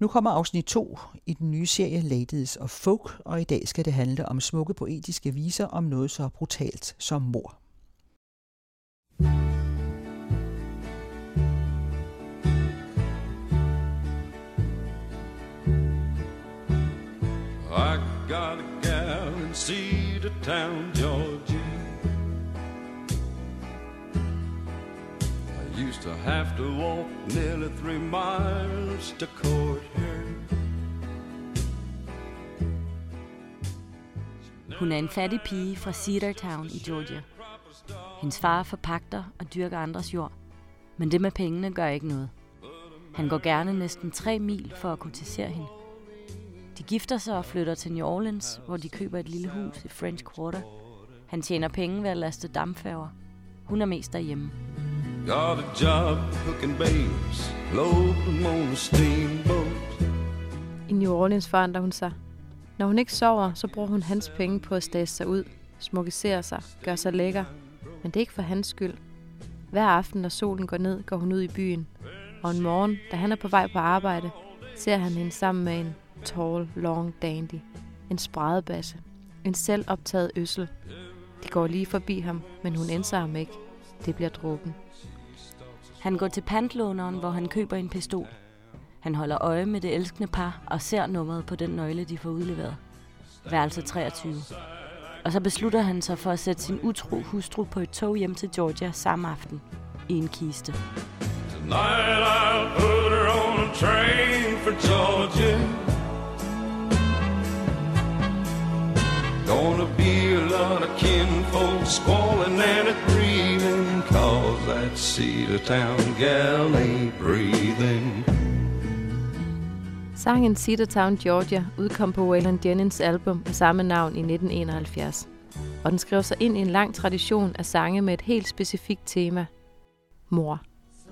Nu kommer afsnit 2 i den nye serie Ladies of Folk, og i dag skal det handle om smukke poetiske viser om noget så brutalt som mord. I got a gal in Cedar Town, Georgia. I used to have to walk nearly 3 miles to court her. Hun er en fattig pige fra Cedar Town i Georgia. Hendes far forpagter og dyrker andres jord, men det med pengene gør ikke noget. Han går gerne næsten 3 mil for at kunne tilsere hende. De gifter sig og flytter til New Orleans, hvor de køber et lille hus i French Quarter. Han tjener penge ved at laste dampfærger. Hun er mest derhjemme. I New Orleans forandrer hun sig. Når hun ikke sover, så bruger hun hans penge på at stage sig ud, smukkisere sig, gør sig lækker. Men det er ikke for hans skyld. Hver aften, når solen går ned, går hun ud i byen. Og en morgen, da han er på vej på arbejde, ser han hende sammen med en tall, long dandy, en spredebasse, en selvoptaget ødsel. De går lige forbi ham, men hun indser ham ikke. Det bliver dråben. Han går til pantlåneren, hvor han køber en pistol. Han holder øje med det elskende par og ser nummeret på den nøgle, de får udleveret. Værelse 23. Og så beslutter han sig for at sætte sin utro hustru på et tog hjem til Georgia samme aften i en kiste. Tonight I'll put her on a train for Georgia. Gonna be a lot of kinfolk squalling and grieving, 'cause that Cedar Town gal ain't breathing. Sangen Cedar Town, Georgia udkom på Waylon Jennings album med samme navn i 1971, og den skrev sig ind i en lang tradition af sange med et helt specifikt tema: mor. So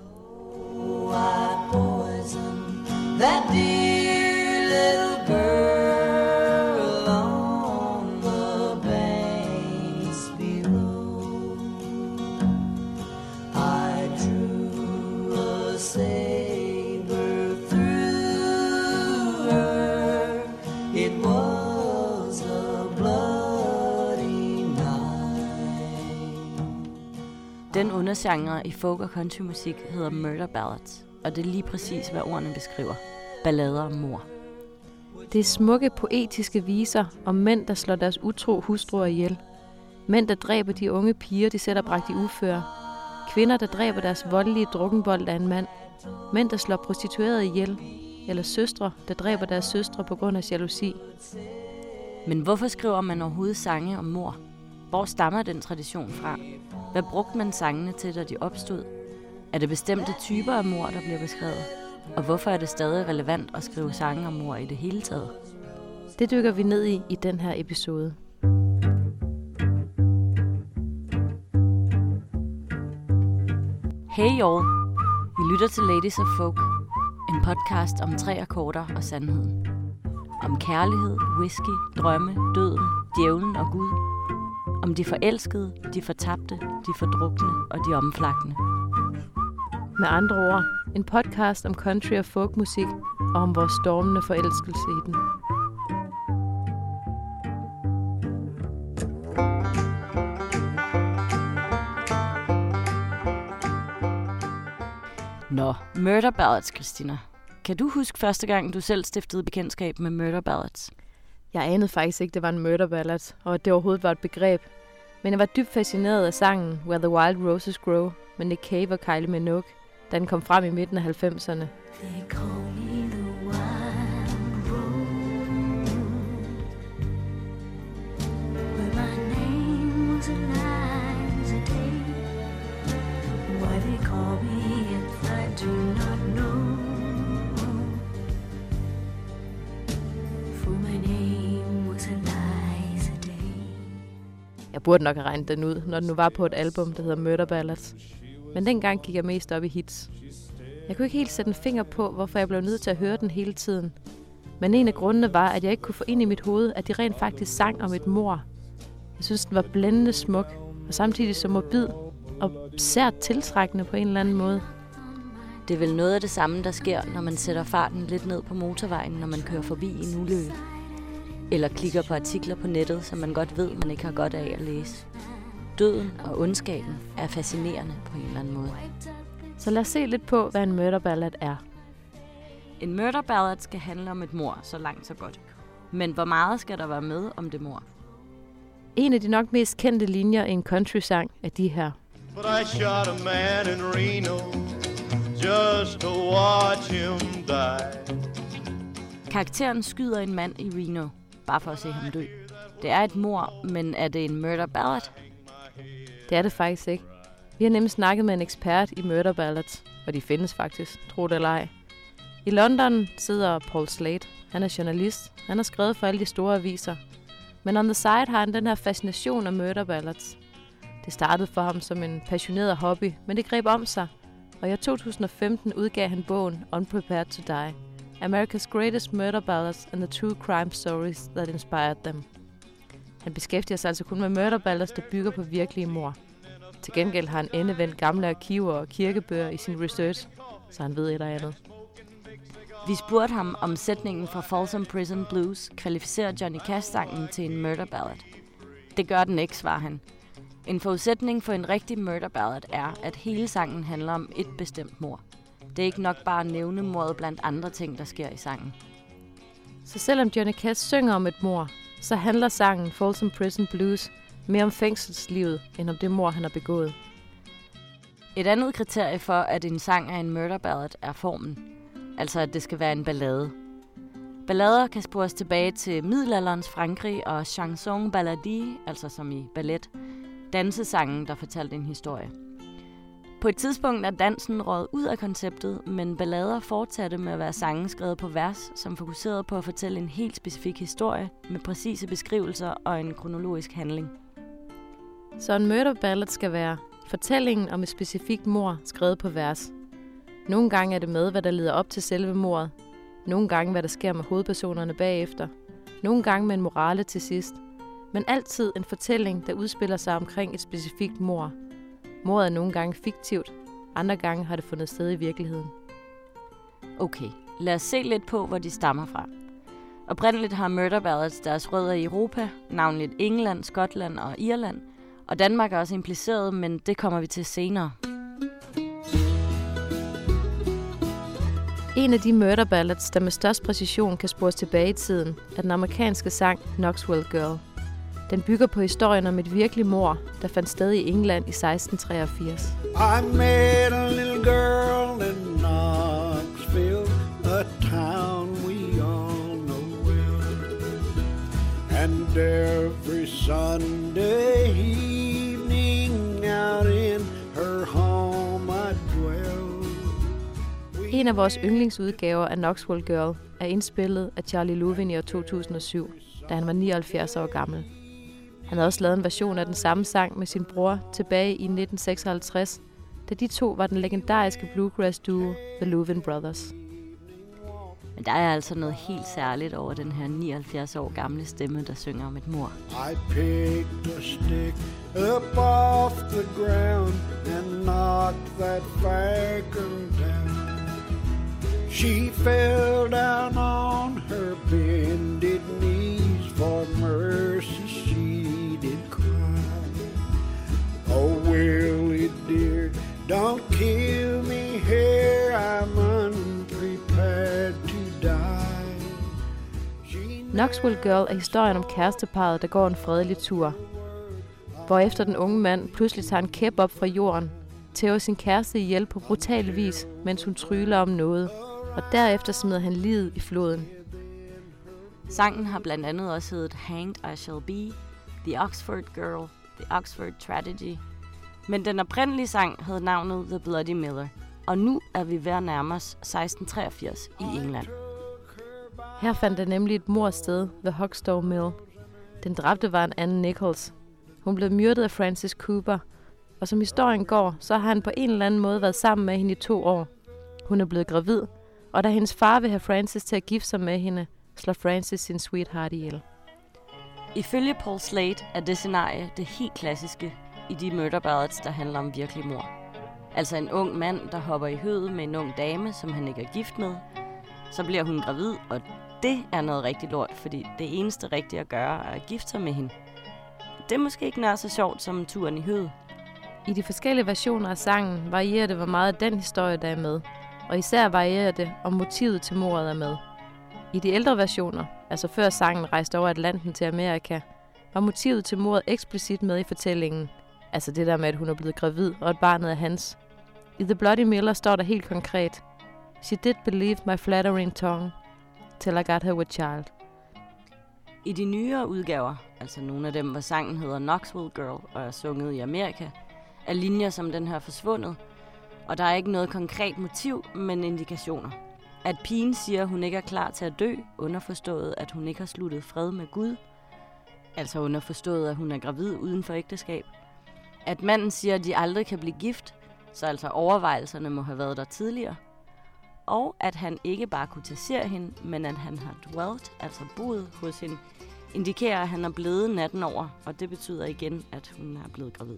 I poison that dear little girl on the banks below. I drew a saber through her. It was a bloody night. Den undergenre i folk- og countrymusik hedder Murder Ballads. Og det er lige præcis, hvad ordene beskriver. Ballader om mor. Det er smukke, poetiske viser om mænd, der slår deres utro hustruer ihjel. Mænd, der dræber de unge piger, de sætter bragt i uføre. Kvinder, der dræber deres voldelige drukkenbold af en mand. Mænd, der slår prostituerede ihjel. Eller søstre, der dræber deres søstre på grund af jalousi. Men hvorfor skriver man overhovedet sange om mor? Hvor stammer den tradition fra? Hvad brugte man sangene til, da de opstod? Er det bestemte typer af mord, der bliver beskrevet? Og hvorfor er det stadig relevant at skrive sange om mord i det hele taget? Det dykker vi ned i den her episode. Hey y'all! Vi lytter til Ladies of Folk, en podcast om 3 akkorder og sandheden. Om kærlighed, whisky, drømme, døden, djævlen og Gud. Om de forelskede, de fortabte, de fordrukne og de omflakkende. Med andre ord, en podcast om country og folkmusik, og om vores stormende forelskelse i den. Nå, Murder Ballads, Christina. Kan du huske første gang, du selv stiftede bekendtskab med Murder Ballads? Jeg anede faktisk ikke, det var en Murder Ballad, og at det overhovedet var et begreb. Men jeg var dybt fascineret af sangen Where the Wild Roses Grow med Nick Cave og Kylie Minogue, da den kom frem i midten af 90'erne. Jeg burde nok have regnet den ud, når den nu var på et album, der hedder Murder Ballads. Men dengang gik jeg mest op i hits. Jeg kunne ikke helt sætte en finger på, hvorfor jeg blev nødt til at høre den hele tiden. Men en af grundene var, at jeg ikke kunne få ind i mit hoved, at de rent faktisk sang om et mord. Jeg synes, den var blændende smuk, og samtidig så morbid og sært tiltrækkende på en eller anden måde. Det er vel noget af det samme, der sker, når man sætter farten lidt ned på motorvejen, når man kører forbi en ulykke. Eller klikker på artikler på nettet, som man godt ved, man ikke har godt af at læse. Døden og ondskaben er fascinerende på en eller anden måde. Så lad os se lidt på, hvad en murder ballad er. En murder ballad skal handle om et mord, så langt så godt. Men hvor meget skal der være med om det mord? En af de nok mest kendte linjer i en country-sang er de her. But I shot a man in Reno, just to watch him die. Karakteren skyder en mand i Reno, bare for at se ham dø. Det er et mord, men er det en murder ballad? Det er det faktisk ikke. Vi har nemlig snakket med en ekspert i murder ballads, og de findes faktisk, tro det eller ej. I London sidder Paul Slade. Han er journalist. Han har skrevet for alle de store aviser. Men on the side har han den her fascination af murder ballads. Det startede for ham som en passioneret hobby, men det greb om sig. Og i 2015 udgav han bogen Unprepared to Die. America's Greatest Murder Ballads and the True Crime Stories That Inspired Them. Han beskæftiger sig altså kun med murder ballads, der bygger på virkelige mord. Til gengæld har han endevendt gamle arkiver og kirkebøger i sin research, så han ved et eller andet. Vi spurgte ham, om sætningen fra Folsom Prison Blues kvalificerer Johnny Cash-sangen til en murder ballad. Det gør den ikke, svarer han. En forudsætning for en rigtig murder ballad er, at hele sangen handler om et bestemt mord. Det er ikke nok bare at nævne mordet blandt andre ting, der sker i sangen. Så selvom Johnny Cash synger om et mord, så handler sangen Folsom Prison Blues mere om fængselslivet, end om det mord, han har begået. Et andet kriterie for, at en sang er en murder ballad, er formen. Altså at det skal være en ballade. Ballader kan spores tilbage til middelalderens Frankrig og chanson balladie, altså som i ballet, dansesangen, der fortalte en historie. På et tidspunkt er dansen røget ud af konceptet, men ballader fortsatte med at være sange skrevet på vers, som fokuserede på at fortælle en helt specifik historie med præcise beskrivelser og en kronologisk handling. Så en murder ballad skal være fortællingen om et specifikt mord skrevet på vers. Nogle gange er det med, hvad der leder op til selve mordet. Nogle gange, hvad der sker med hovedpersonerne bagefter. Nogle gange med en morale til sidst. Men altid en fortælling, der udspiller sig omkring et specifikt mord. Mordet er nogle gange fiktivt. Andre gange har det fundet sted i virkeligheden. Okay, lad os se lidt på, hvor de stammer fra. Oprindeligt har murder ballads deres rødder i Europa, navnligt England, Skotland og Irland. Og Danmark er også impliceret, men det kommer vi til senere. En af de murder ballads, der med størst præcision kan spores tilbage i tiden, er den amerikanske sang Knoxville Girl. Den bygger på historien om et virkeligt mord, der fandt sted i England i 1683. I met a little girl in Knoxville, a town we all know well. And every Sunday evening out in her home I dwell. En af vores yndlingsudgaver af Knoxville Girl er indspillet af Charlie Louvin i 2007, da han var 79 år gammel. Han havde også lavet en version af den samme sang med sin bror tilbage i 1956, da de to var den legendariske bluegrass-duo The Louvin Brothers. Men der er altså noget helt særligt over den her 79 år gamle stemme, der synger om et mord. I picked a stick up off the ground and knocked that faggot down. She fell down on her bended knees, for mercy she did cry. Oh, Willie dear, don't kill me here, I'm unprepared to die. Knoxville Girl er historien om kæresteparret, der går en fredelig tur. Hvorefter den unge mand pludselig tager en kæp op fra jorden, tæver sin kæreste ihjel på brutal vis, mens hun tryller om noget. Og derefter smider han liget i floden. Sangen har blandt andet også heddet Hanged I Shall Be, The Oxford Girl, The Oxford Tragedy. Men den oprindelige sang hed navnet The Bloody Miller, og nu er vi ved at nærme os 1683 i England. Her fandt der nemlig et mord sted ved Hogstow Mill. Den dræbte var en anden Nichols. Hun blev myrdet af Francis Cooper, og som historien går, så har han på en eller anden måde været sammen med hende i 2 år. Hun er blevet gravid, og da hendes far vil have Francis til at gifte sig med hende, slår Francis sin sweetheart ihjel. Ifølge Paul Slade er det scenarie det helt klassiske i de murder ballads, der handler om virkelig mord. Altså en ung mand, der hopper i høet med en ung dame, som han ikke er gift med. Så bliver hun gravid, og det er noget rigtig lort, fordi det eneste rigtige at gøre er at gifte sig med hende. Det er måske ikke nær så sjovt som turen i høet. I de forskellige versioner af sangen varierer det, hvor meget den historie, der er med. Og især varierer det, om motivet til mordet er med. I de ældre versioner, altså før sangen rejste over Atlanten til Amerika, var motivet til mordet eksplicit med i fortællingen. Altså det der med, at hun er blevet gravid, og at barnet er hans. I The Bloody Miller står der helt konkret: "She did believe my flattering tongue, till I got her with child." I de nyere udgaver, altså nogle af dem, hvor sangen hedder Knoxville Girl og er sunget i Amerika, er linjer som den her forsvundet, og der er ikke noget konkret motiv, men indikationer. At pigen siger, at hun ikke er klar til at dø, underforstået, at hun ikke har sluttet fred med Gud, altså underforstået, at hun er gravid uden for ægteskab. At manden siger, at de aldrig kan blive gift, så altså overvejelserne må have været der tidligere. Og at han ikke bare kunne tassere hende, men at han har dwelt, altså boet hos hende, indikerer, at han er blevet natten over, og det betyder igen, at hun er blevet gravid.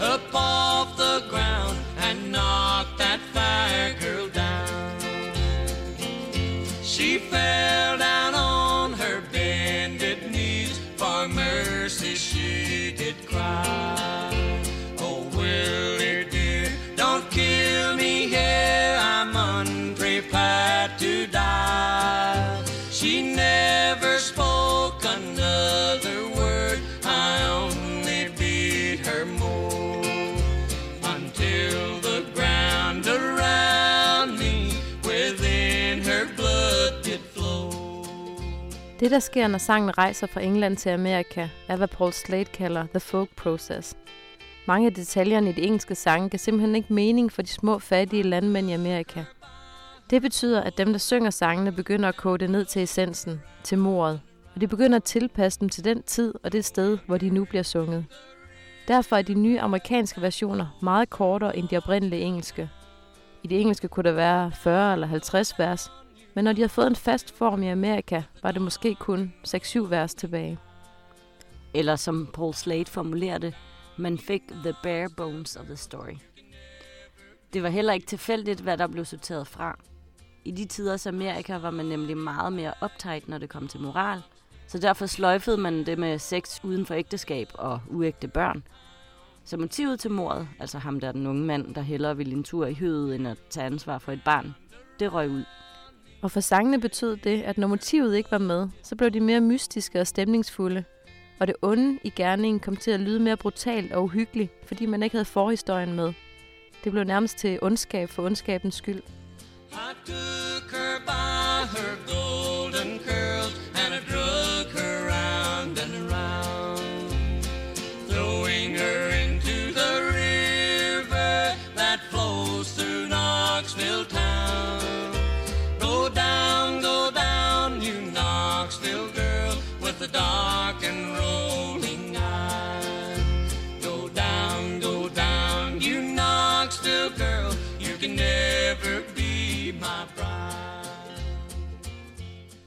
Up off the ground and knocked that fire girl down. She fell down on her bended knees, for mercy she did cry. Oh, Willie dear, don't kill me here, I'm unprepared to die. She never spoke another word, I only beat her more. Det, der sker, når sangen rejser fra England til Amerika, er, hvad Paul Slade kalder The Folk Process. Mange af detaljerne i de engelske sange gav simpelthen ikke mening for de små, fattige landmænd i Amerika. Det betyder, at dem, der synger sangene, begynder at kode det ned til essensen, til mordet, og de begynder at tilpasse dem til den tid og det sted, hvor de nu bliver sunget. Derfor er de nye amerikanske versioner meget kortere end de oprindelige engelske. I det engelske kunne der være 40 eller 50 vers, men når de havde fået en fast form i Amerika, var det måske kun 6-7 vers tilbage. Eller som Paul Slade formulerede, man fik the bare bones of the story. Det var heller ikke tilfældigt, hvad der blev sorteret fra. I de tiders Amerika var man nemlig meget mere optaget, når det kom til moral, så derfor sløjfede man det med sex uden for ægteskab og uægte børn. Så motivet til mordet, altså ham der den unge mand, der hellere ville en tur i høet end at tage ansvar for et barn, det røg ud. Og for sangene betød det, at når motivet ikke var med, så blev de mere mystiske og stemningsfulde. Og det onde i gerningen kom til at lyde mere brutalt og uhyggeligt, fordi man ikke havde forhistorien med. Det blev nærmest til ondskab for ondskabens skyld.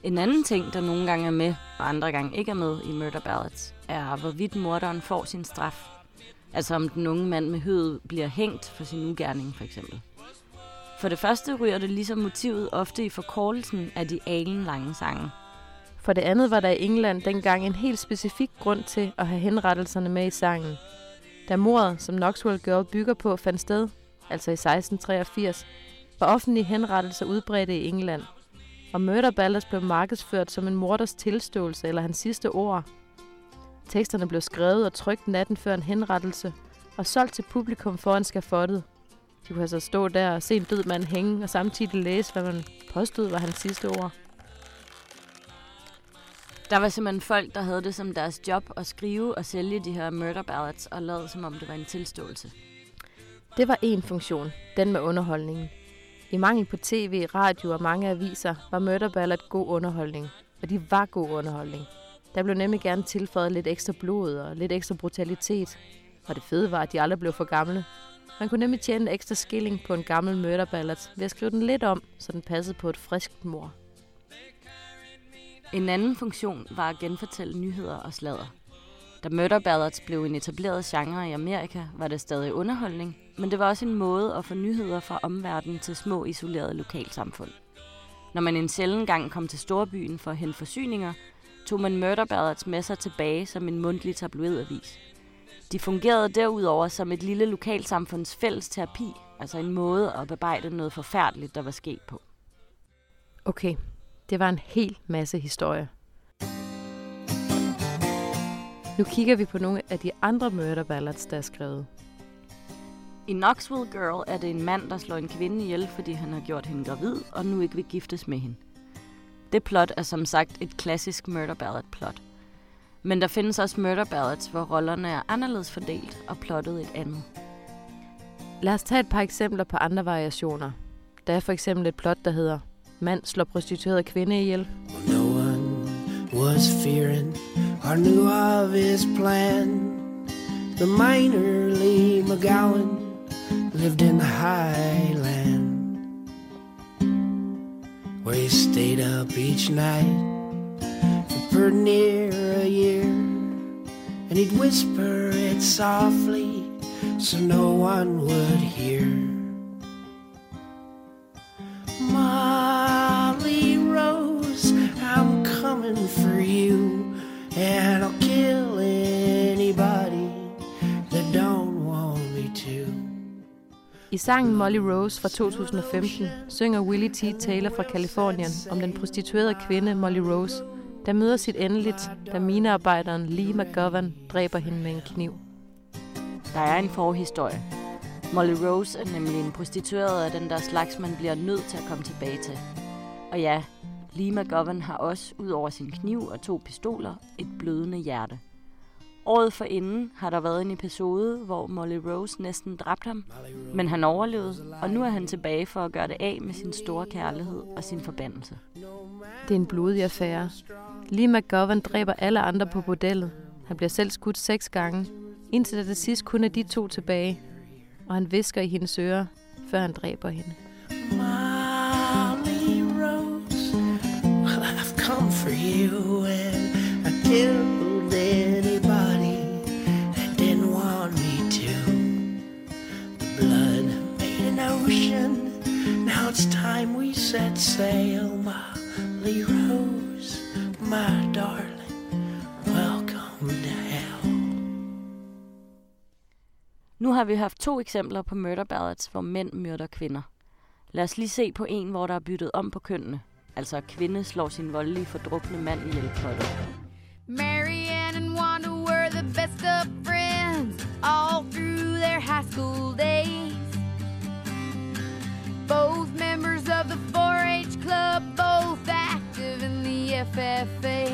En anden ting, der nogle gange er med, og andre gange ikke er med i Murder Ballads, er, hvorvidt morderen får sin straf. Altså om den unge mand med høet bliver hængt for sin ugerning, for eksempel. For det første ryger det ligesom motivet ofte i forkortelsen af de alenlange sange. For det andet var der i England dengang en helt specifik grund til at have henrettelserne med i sangen. Da mordet, som Knoxville Girl bygger på, fandt sted, altså i 1683, var offentlige henrettelser udbredte i England. Og Murder Ballads blev markedsført som en morders tilståelse eller hans sidste ord. Teksterne blev skrevet og trykt natten før en henrettelse og solgt til publikum foran skafottet. De kunne altså stå der og se en død mand hænge og samtidig læse, hvad man påstod var hans sidste ord. Der var simpelthen folk, der havde det som deres job at skrive og sælge de her Murder Ballads og lade som om det var en tilståelse. Det var én funktion, den med underholdningen. I mangel på tv, radio og mange aviser var Murder Ballad god underholdning. Og de var god underholdning. Der blev nemlig gerne tilføjet lidt ekstra blod og lidt ekstra brutalitet. Og det fede var, at de aldrig blev for gamle. Man kunne nemlig tjene ekstra skilling på en gammel Murder Ballad ved at skrive den lidt om, så den passede på et friskt mord. En anden funktion var at genfortælle nyheder og sladder. Da Murder Ballads blev en etableret genre i Amerika, var det stadig underholdning, men det var også en måde at få nyheder fra omverdenen til små isolerede lokalsamfund. Når man en sjælden gang kom til storbyen for at hente forsyninger, tog man Murder Ballads med sig tilbage som en mundtlig tabloidavis. De fungerede derudover som et lille lokalsamfunds fælles terapi, altså en måde at bearbejde noget forfærdeligt, der var sket på. Okay, det var en hel masse historie. Nu kigger vi på nogle af de andre murder ballads, der er skrevet. I Knoxville Girl er det en mand, der slår en kvinde ihjel, fordi han har gjort hende gravid, og nu ikke vil giftes med hende. Det plot er som sagt et klassisk murder ballad plot. Men der findes også murder ballads, hvor rollerne er anderledes fordelt og plottet et andet. Lad os tage et par eksempler på andre variationer. Der er for eksempel et plot, der hedder Mand slår prostitueret kvinde ihjel. Well, no one was fearing or knew of his plan. The miner Lee McGovern lived in the highland, where he stayed up each night for near a year, and he'd whisper it softly so no one would hear. Molly Rose, I'm coming for you, and I'll kill anybody that don't want me to. I sangen Molly Rose fra 2015 synger Willie T. Taylor fra Californien om den prostituerede kvinde Molly Rose, der møder sit endeligt, da minearbejderen Lee McGovern dræber hende med en kniv. Der er en forhistorie. Molly Rose er nemlig en prostitueret af den der slags, man bliver nødt til at komme tilbage til. Og ja, Lee McGovern har også, ud over sin kniv og 2 pistoler, et blødende hjerte. Året forinden har der været en episode, hvor Molly Rose næsten dræbte ham, men han overlevede, og nu er han tilbage for at gøre det af med sin store kærlighed og sin forbandelse. Det er en blodig affære. Lee McGovern dræber alle andre på bordellet. Han bliver selv skudt 6 gange, indtil der til sidst kun er de 2 tilbage, og han hvisker i hendes ører, før han dræber hende. Molly Rose, well, I've come for you and I killed anybody that didn't want me to. The blood made an ocean, now it's time we set sail, Molly Rose. My darling, welcome to hell. Nu har vi haft 2 eksempler på murder ballads, hvor mænd myrder kvinder. Lad os lige se på en, hvor der er byttet om på kønnene. Altså, kvinde slår sin voldelige, fordrukne mand ihjel på det. Marianne and Wanda were the best of friends all through their high school days. Both members of the 4-H club, both active in the FFA.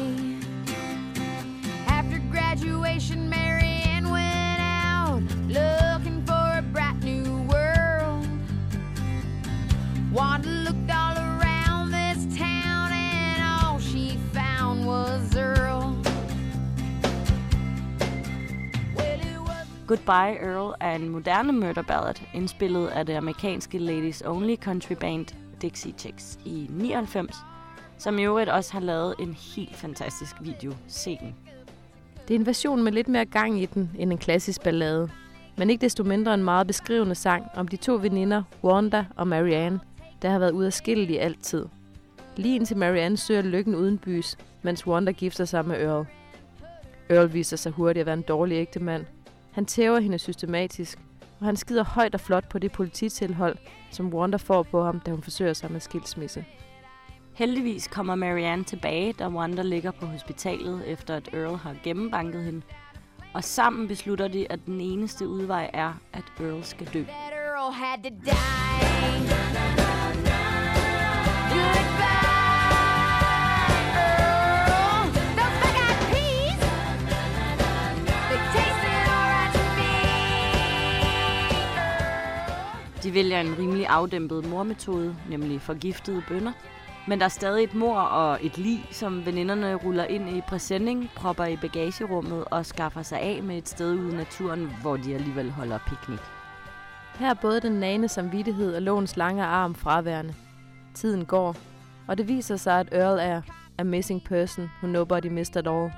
After graduation, Marianne went out looking for a bright new world. Wanda looked all around this town and all she found was Earl. Goodbye Earl er en moderne murder ballad, indspillet af det amerikanske Ladies Only Country Band Dixie Chicks i 1999, som i øvrigt også har lavet en helt fantastisk video, se den. Det er en version med lidt mere gang i den end en klassisk ballade, men ikke desto mindre en meget beskrivende sang om de 2 veninder, Wanda og Marianne, der har været uadskillelige altid. Lige indtil Marianne søger lykken uden bys, mens Wanda gifter sig med Earl. Earl viser sig hurtigt at være en dårlig ægtemand. Han tæver hende systematisk, og han skider højt og flot på det polititilhold, som Wanda får på ham, da hun forsøger sig med skilsmisse. Heldigvis kommer Marianne tilbage, da Wanda ligger på hospitalet, efter at Earl har gennembanket hende. Og sammen beslutter de, at den eneste udvej er, at Earl skal dø. De vælger en rimelig afdæmpet mormetode, nemlig forgiftede bønner. Men der er stadig et mor og et lig, som veninderne ruller ind i præsending, propper i bagagerummet og skaffer sig af med et sted ude i naturen, hvor de alligevel holder piknik. Her er både den nagende samvittighed og lovens lange arm fraværende. Tiden går, og det viser sig, at Earl er a missing person who nobody missed at all.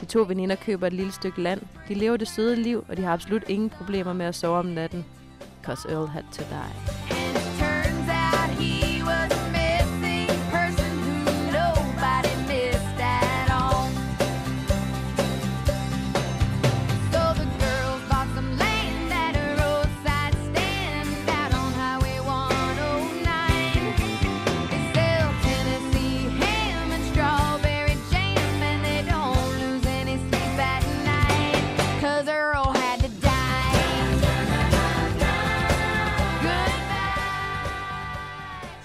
De to veninder køber et lille stykke land, de lever det søde liv, og de har absolut ingen problemer med at sove om natten. 'Cause Earl had to die.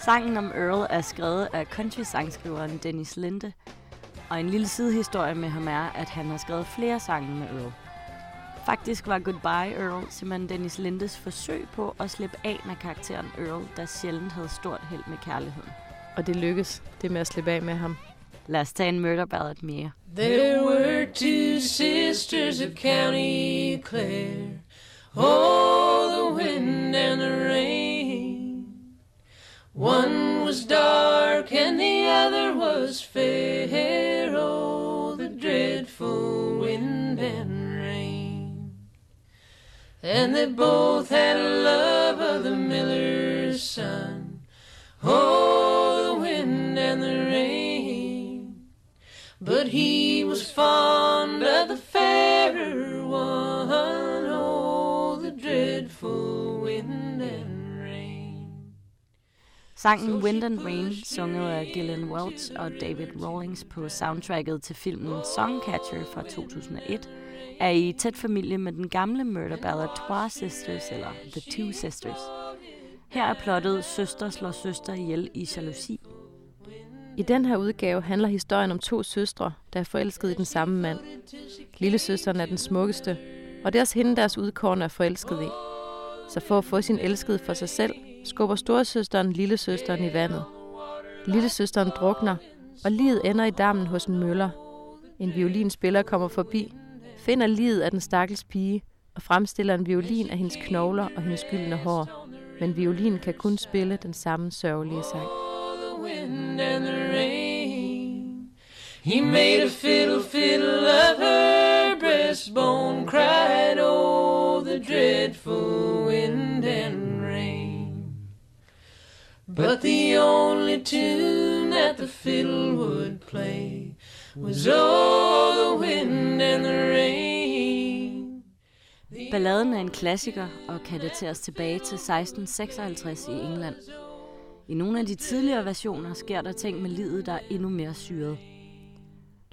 Sangen om Earl er skrevet af country-sangskriveren Dennis Linde, og en lille sidehistorie med ham er, at han har skrevet flere sange med Earl. Faktisk var Goodbye Earl simpelthen Dennis Lindes forsøg på at slippe af med karakteren Earl, der sjældent havde stort held med kærligheden. Og det lykkes, det med at slippe af med ham. Lad os tage en murder ballad mere. There were two sisters of County Clare. Oh, the wind and the rain. One was dark and the other was fair, oh, the dreadful wind and rain. And they both had a love of the miller's son, oh, the wind and the rain. But he was fond of the fairer one, oh, the dreadful wind and rain. Sangen Wind and Rain, sunget af Gillian Welch og David Rawlings på soundtracket til filmen Songcatcher fra 2001, er i tæt familie med den gamle murder ballad Trois Sisters, eller The Two Sisters. Her er plottet søster slår søster ihjel i jalousi. I den her udgave handler historien om to søstre, der er forelskede i den samme mand. Lillesøsteren er den smukkeste, og det er også hende, deres udkårne er forelskede i. Så for at få sin elskede for sig selv, skubber storesøsteren lillesøsteren i vandet. Lillesøsteren drukner, og liget ender i dammen hos en møller. En violinspiller kommer forbi, finder liget af den stakkels pige, og fremstiller en violin af hendes knogler og hendes gyldne hår. Men violinen kan kun spille den samme sørgelige sang. He made a fiddle, fiddle of her breastbone, cried, oh, the dreadful wind and rain. But the only tune that the fiddle would play was, oh, the wind and the rain. Balladen er en klassiker og kan dateres tilbage til 1656 i England. I nogle af de tidligere versioner sker der ting med livet, der er endnu mere syret.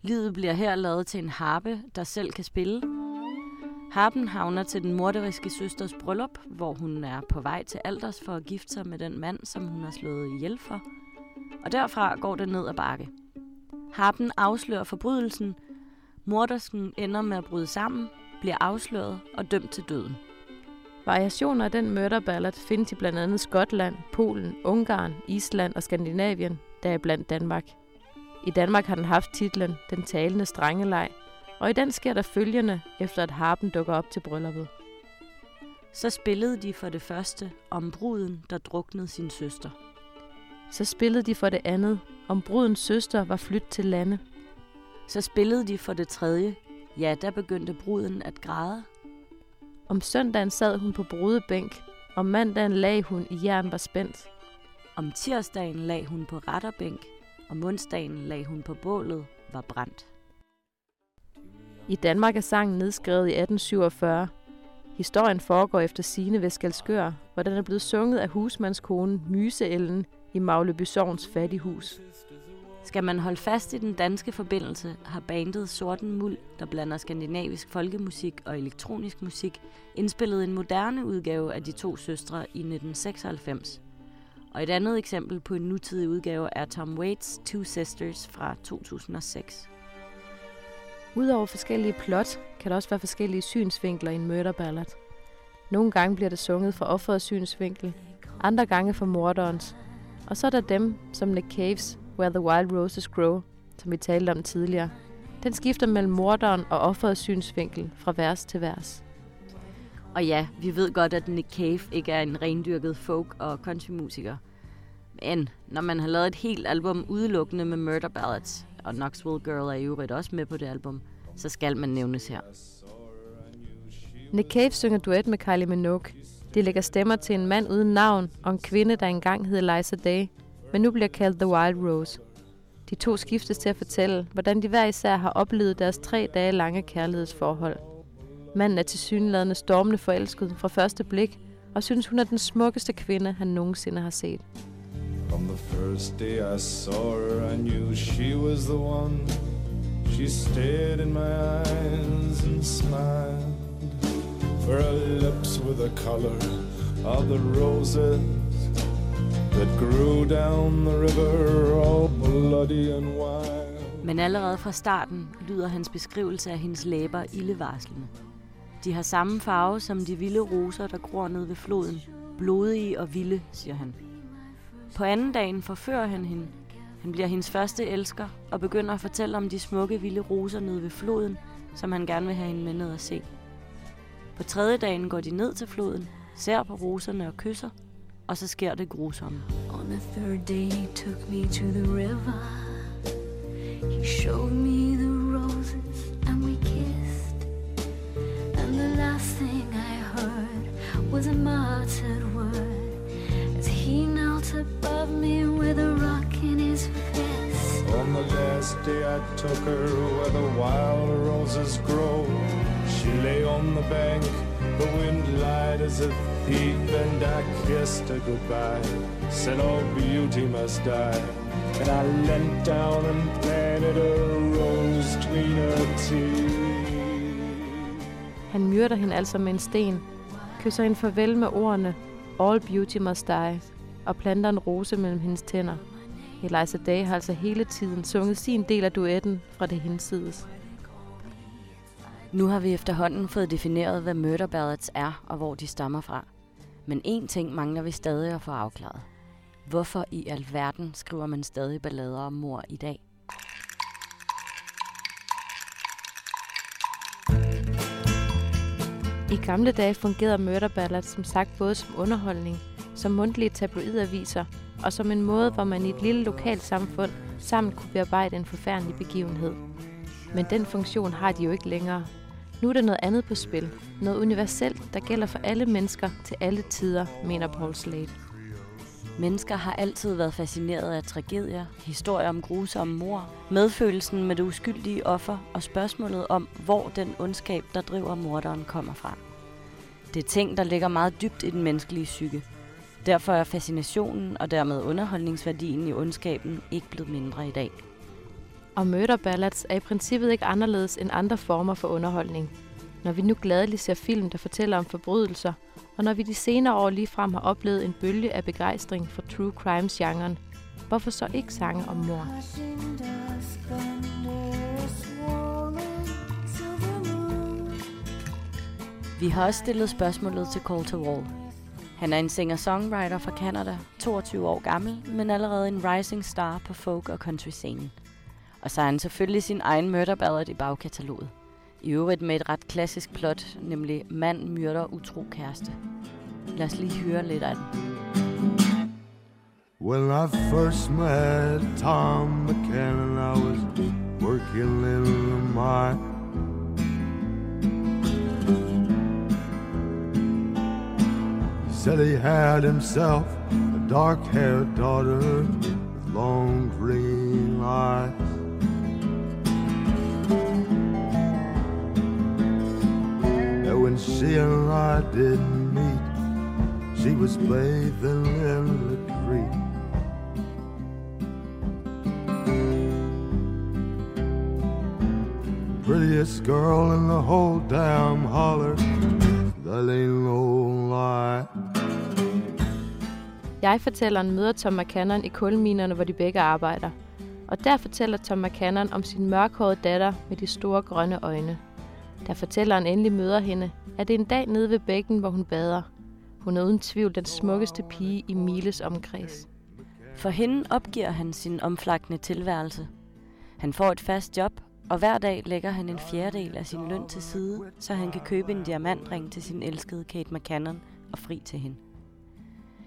Livet bliver her lavet til en harpe, der selv kan spille. Harpen havner til den morderiske søsters bryllup, hvor hun er på vej til alters for at gifte sig med den mand, som hun har slået ihjel for. Og derfra går det ned ad bakke. Harpen afslører forbrydelsen. Mordersken ender med at bryde sammen, bliver afsløret og dømt til døden. Variationer af den murder ballad findes i blandt andet Skotland, Polen, Ungarn, Island og Skandinavien, deriblandt Danmark. I Danmark har den haft titlen Den talende strengeleg, og i den sker der følgende, efter at harpen dukker op til brylluppet. Så spillede de for det første om bruden, der druknede sin søster. Så spillede de for det andet, om brudens søster var flyttet til lande. Så spillede de for det tredje, ja, der begyndte bruden at græde. Om søndagen sad hun på brudebænk, om mandagen lag hun i jern var spændt. Om tirsdagen lag hun på retterbænk. Og mundsdagen lag hun på bålet, var brændt. I Danmark er sangen nedskrevet i 1847. Historien foregår efter sigende ved Skelskør, hvor den er blevet sunget af husmandskonen Myseellen i Magleby Sogns fattighus. Skal man holde fast i den danske forbindelse, har bandet Sorten Muld, der blander skandinavisk folkemusik og elektronisk musik, indspillet en moderne udgave af De to søstre i 1996. Og et andet eksempel på en nutidig udgave er Tom Waits' Two Sisters fra 2006. Udover forskellige plot, kan der også være forskellige synsvinkler i en murder ballad. Nogle gange bliver der sunget fra offerets synsvinkel, andre gange fra morderens. Og så er der dem, som Nick Caves Where the Wild Roses Grow, som vi talte om tidligere. Den skifter mellem morderen og offerets synsvinkel fra vers til vers. Og ja, vi ved godt, at Nick Cave ikke er en rendyrket folk- og countrymusiker. Men når man har lavet et helt album udelukkende med Murder Ballads, og Knoxville Girl er i øvrigt også med på det album, så skal man nævnes her. Nick Cave synger duet med Kylie Minogue. De lægger stemmer til en mand uden navn og en kvinde, der engang hed Eliza Day, men nu bliver kaldt The Wild Rose. De to skiftes til at fortælle, hvordan de hver især har oplevet deres 3 dage lange kærlighedsforhold. Manden er tilsyneladende stormende forelsket fra første blik, og synes hun er den smukkeste kvinde, han nogensinde har set. From the first day I saw her, I knew she was the one. She stared in my eyes and smiled. For her lips were the color of the roses that grew down the river, all bloody and wild. Men allerede fra starten lyder hans beskrivelse af hendes læber ildevarslende. De har samme farve som de vilde roser, der gror ned ved floden. Blodige og vilde, siger han. På anden dagen forfører han hende. Han bliver hendes første elsker og begynder at fortælle om de smukke, vilde roser nede ved floden, som han gerne vil have hende med ned og se. På 3. dagen går de ned til floden, ser på roserne og kysser, og så sker det grusomme. On the third day he took me to the river. He showed me the roses and we kissed. And the last thing I heard was a muttered word. He knelt above me with a rock in his fist. On the last day I took her where the wild roses grow. She lay on the bank, the wind lied as a thief, and I kissed her goodbye. Said all beauty must die, and I leant down and planted a rose between her teeth. Han myrder hende altså med en sten, kysser hende farvel med ordene All beauty must die, og planter en rose mellem hendes tænder. Eliza Day har altså hele tiden sunget sin del af duetten fra det hensides. Nu har vi efterhånden fået defineret, hvad Murder Ballads er og hvor de stammer fra. Men én ting mangler vi stadig at få afklaret. Hvorfor i alverden skriver man stadig ballader om mord i dag? I gamle dage fungerede Murder Ballads som sagt både som underholdning, som mundtlige tabloidaviser og som en måde, hvor man i et lille lokalt samfund sammen kunne bearbejde en forfærdelig begivenhed. Men den funktion har de jo ikke længere. Nu er der noget andet på spil. Noget universelt, der gælder for alle mennesker til alle tider, mener Paul Slade. Mennesker har altid været fascineret af tragedier, historier om grusomme mord, medfølelsen med det uskyldige offer og spørgsmålet om, hvor den ondskab, der driver morderen, kommer fra. Det er ting, der ligger meget dybt i den menneskelige psyke. Derfor er fascinationen og dermed underholdningsværdien i ondskaben ikke blevet mindre i dag. Og Murder Ballads er i princippet ikke anderledes end andre former for underholdning. Når vi nu gladeligt ser film, der fortæller om forbrydelser, og når vi de senere år ligefrem har oplevet en bølge af begejstring for true crimes-genren, hvorfor så ikke sange om mord? Vi har også stillet spørgsmålet til Call to Wall. Han er en singer-songwriter fra Canada, 22 år gammel, men allerede en rising star på folk- og country-scenen. Og så har han selvfølgelig sin egen murder ballad i bagkataloget. I øvrigt med et ret klassisk plot, nemlig mand myrder utro kæreste. Lad os lige høre lidt af den. When I first met Tom McCann, I was working in the mine. He said he had himself a dark-haired daughter with long green eyes. When she and I didn't meet, she was bathing in the creek. Prettiest girl in the whole damn holler, that ain't no lie. Jeg-fortælleren møder Tom McCannon i kulminerne, hvor de begge arbejder. Og der fortæller Tom McCannon om sin mørkhårede datter med de store grønne øjne. Da fortælleren endelig møder hende, er det en dag nede ved bækken, hvor hun bader. Hun er uden tvivl den smukkeste pige i miles omkreds. For hende opgiver han sin omflakkende tilværelse. Han får et fast job, og hver dag lægger han en fjerdedel af sin løn til side, så han kan købe en diamantring til sin elskede Kate McCannon og fri til hende.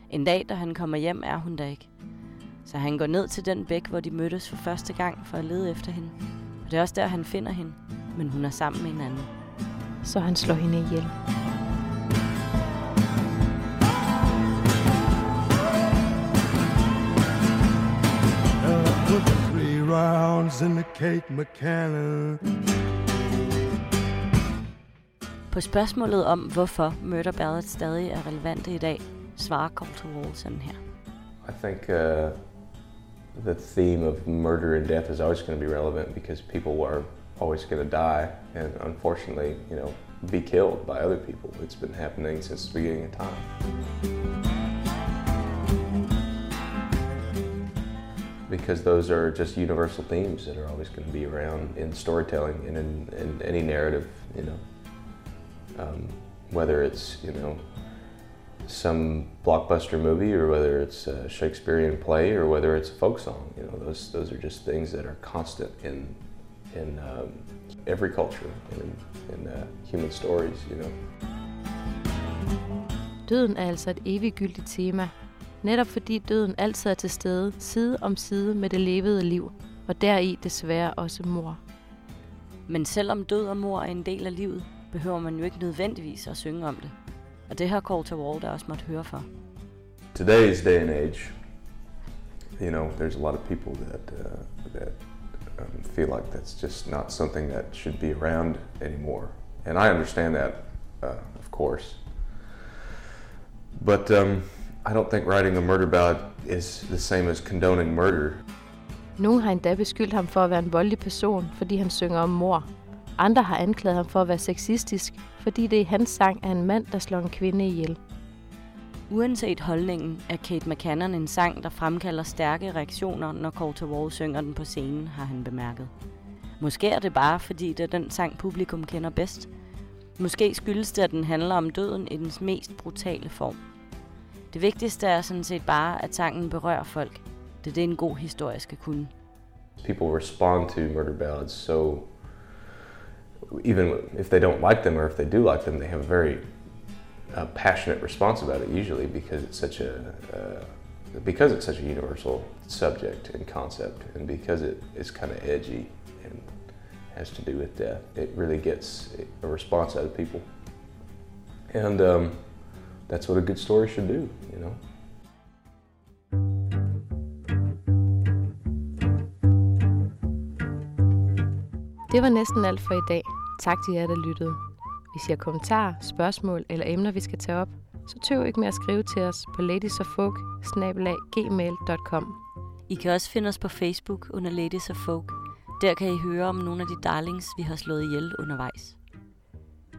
En dag, da han kommer hjem, er hun der ikke. Så han går ned til den bæk, hvor de mødtes for første gang for at lede efter hende. Og det er også der, han finder hende, men hun er sammen med en anden. Så han slår hende ihjel. På spørgsmålet om, hvorfor Murder Ballads stadig er relevante i dag, svarer Colter Wall sådan her. I think the theme of murder and death is always going to be relevant because people are always going to die and unfortunately, you know, be killed by other people. It's been happening since the beginning of time. Because those are just universal themes that are always going to be around in storytelling and in any narrative, you know. Whether it's, you know, some blockbuster movie or whether it's a Shakespearean play or whether it's a folk song, you know, those are just things that are constant in every culture in human stories, you know. Døden er altså et eviggyldigt tema, netop fordi døden altid er til stede side om side med det levede liv, og deri desværre også mor. Men selvom død og mor er en del af livet, behøver man jo ikke nødvendigvis at synge om det. Og det har Colter Wall der også måtte høre for. Today's day and age, you know, there's a lot of people that feel like that's just not something that should be around anymore. And I understand that, of course. But I don't think writing a murder ballad is the same as condoning murder. Nogle har endda beskyldt ham for at være en voldelig person, fordi han synger om mord. Andre har anklaget ham for at være sexistisk, fordi det i hans sang er en mand, der slår en kvinde ihjel. Uanset holdningen er Kate McCannon en sang, der fremkalder stærke reaktioner, når Colter Wall synger den på scenen, har han bemærket. Måske er det bare, fordi det er den sang, publikum kender bedst. Måske skyldes det, at den handler om døden i dens mest brutale form. Det vigtigste er sådan set bare, at sangen berører folk. Det er det, en god historie skal kunne. People respond to murder ballads, so even if they don't like them or if they do like them, they have a very passionate response about it usually because it's such a universal subject and concept and because it is kind of edgy and has to do with death. It really gets a response out of people. And that's what a good story should do, you know. Det var næsten alt for i dag. Tak til jer, der lyttede. Hvis I har kommentarer, spørgsmål eller emner, vi skal tage op, så tøv ikke med at skrive til os på ladiesoffolk@gmail.com. I kan også finde os på Facebook under Ladies of Folk. Der kan I høre om nogle af de darlings, vi har slået ihjel undervejs.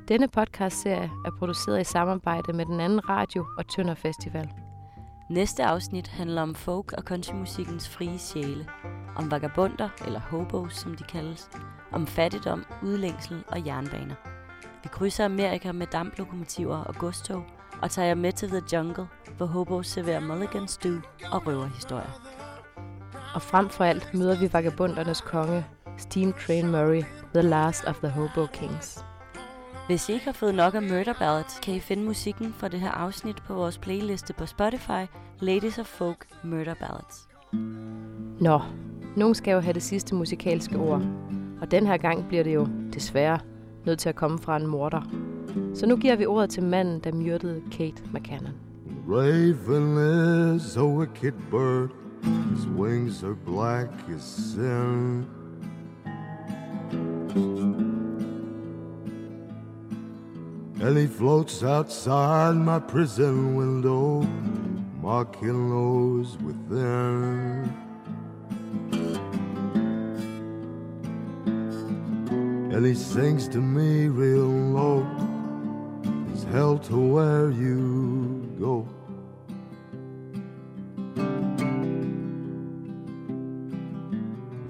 Denne podcastserie er produceret i samarbejde med Den Anden Radio og Tønder Festival. Næste afsnit handler om folk- og countrymusikkens frie sjæle. Om vagabunder, eller hobos, som de kaldes. Om fattigdom, udlængsel og jernbaner. Vi krydser Amerika med damplokomotiver og godstog, og tager jer med til The Jungle, hvor hobos serverer mulligan stew og røverhistorier. Og frem for alt møder vi vagabundernes konge, Steam Train Murray, the last of the Hobo Kings. Hvis I ikke har fået nok af Murder Ballads, kan I finde musikken fra det her afsnit på vores playliste på Spotify, Ladies of Folk Murder Ballads. Nå, nogen skal jo have det sidste musikalske ord. Og den her gang bliver det jo, desværre, nødt til at komme fra en morder. Så nu giver vi ordet til manden, der myrdede Kate McCannon. Raven is a wicked bird. His wings are black as sin. And he floats outside my prison window, mocking those within. And he sings to me real low, it's hell to where you go.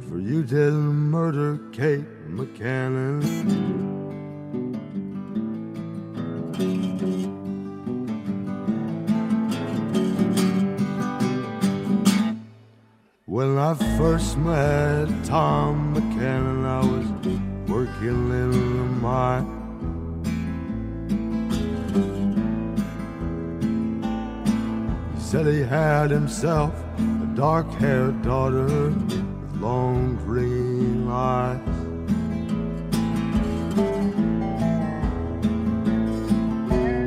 For you didn't murder Kate McCannon. When I first met Tom McCann, I was working in the mine. He said he had himself a dark-haired daughter with long green eyes.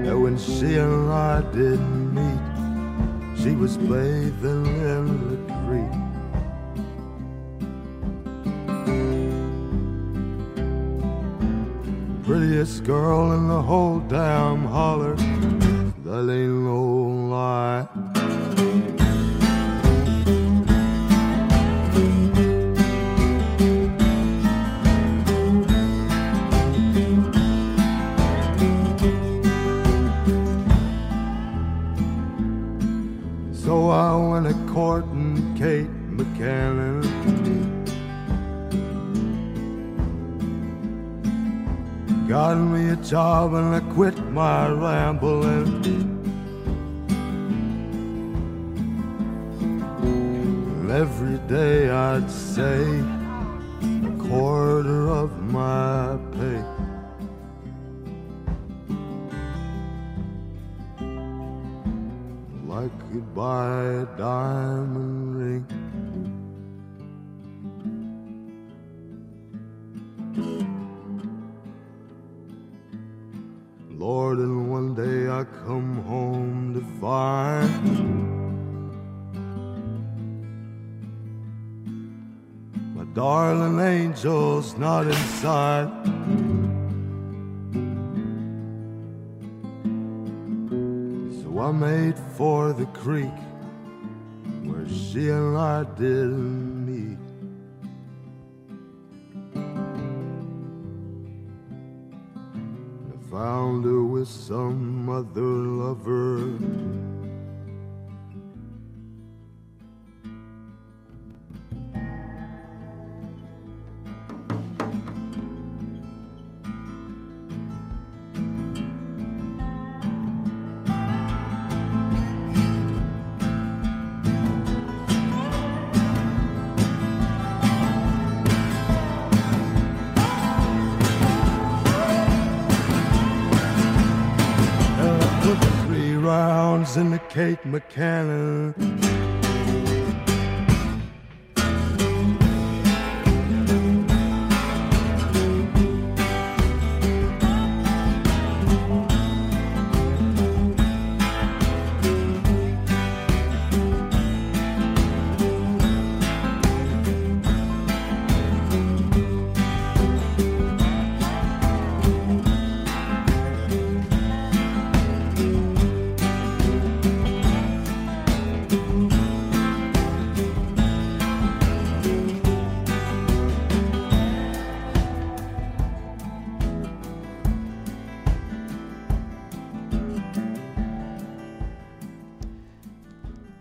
And when she and I did meet, she was bathing in the creek. Prettiest girl in the whole damn holler, that ain't no lie. So I went a courtin' Kate McCannon. Got me a job and I quit my rambling. And every day I'd say a quarter of my pay. Like you'd buy a diamond ring. Lord, and one day I come home to find my darling angel's not inside. So I made for the creek where she and I did. Found her with some other lover. In the Kate McCannon.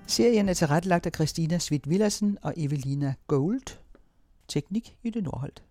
Serien er tilrettelagt af Christina Schmidt-Villersen og Evelina Gold. Teknik Jytte Nordholt.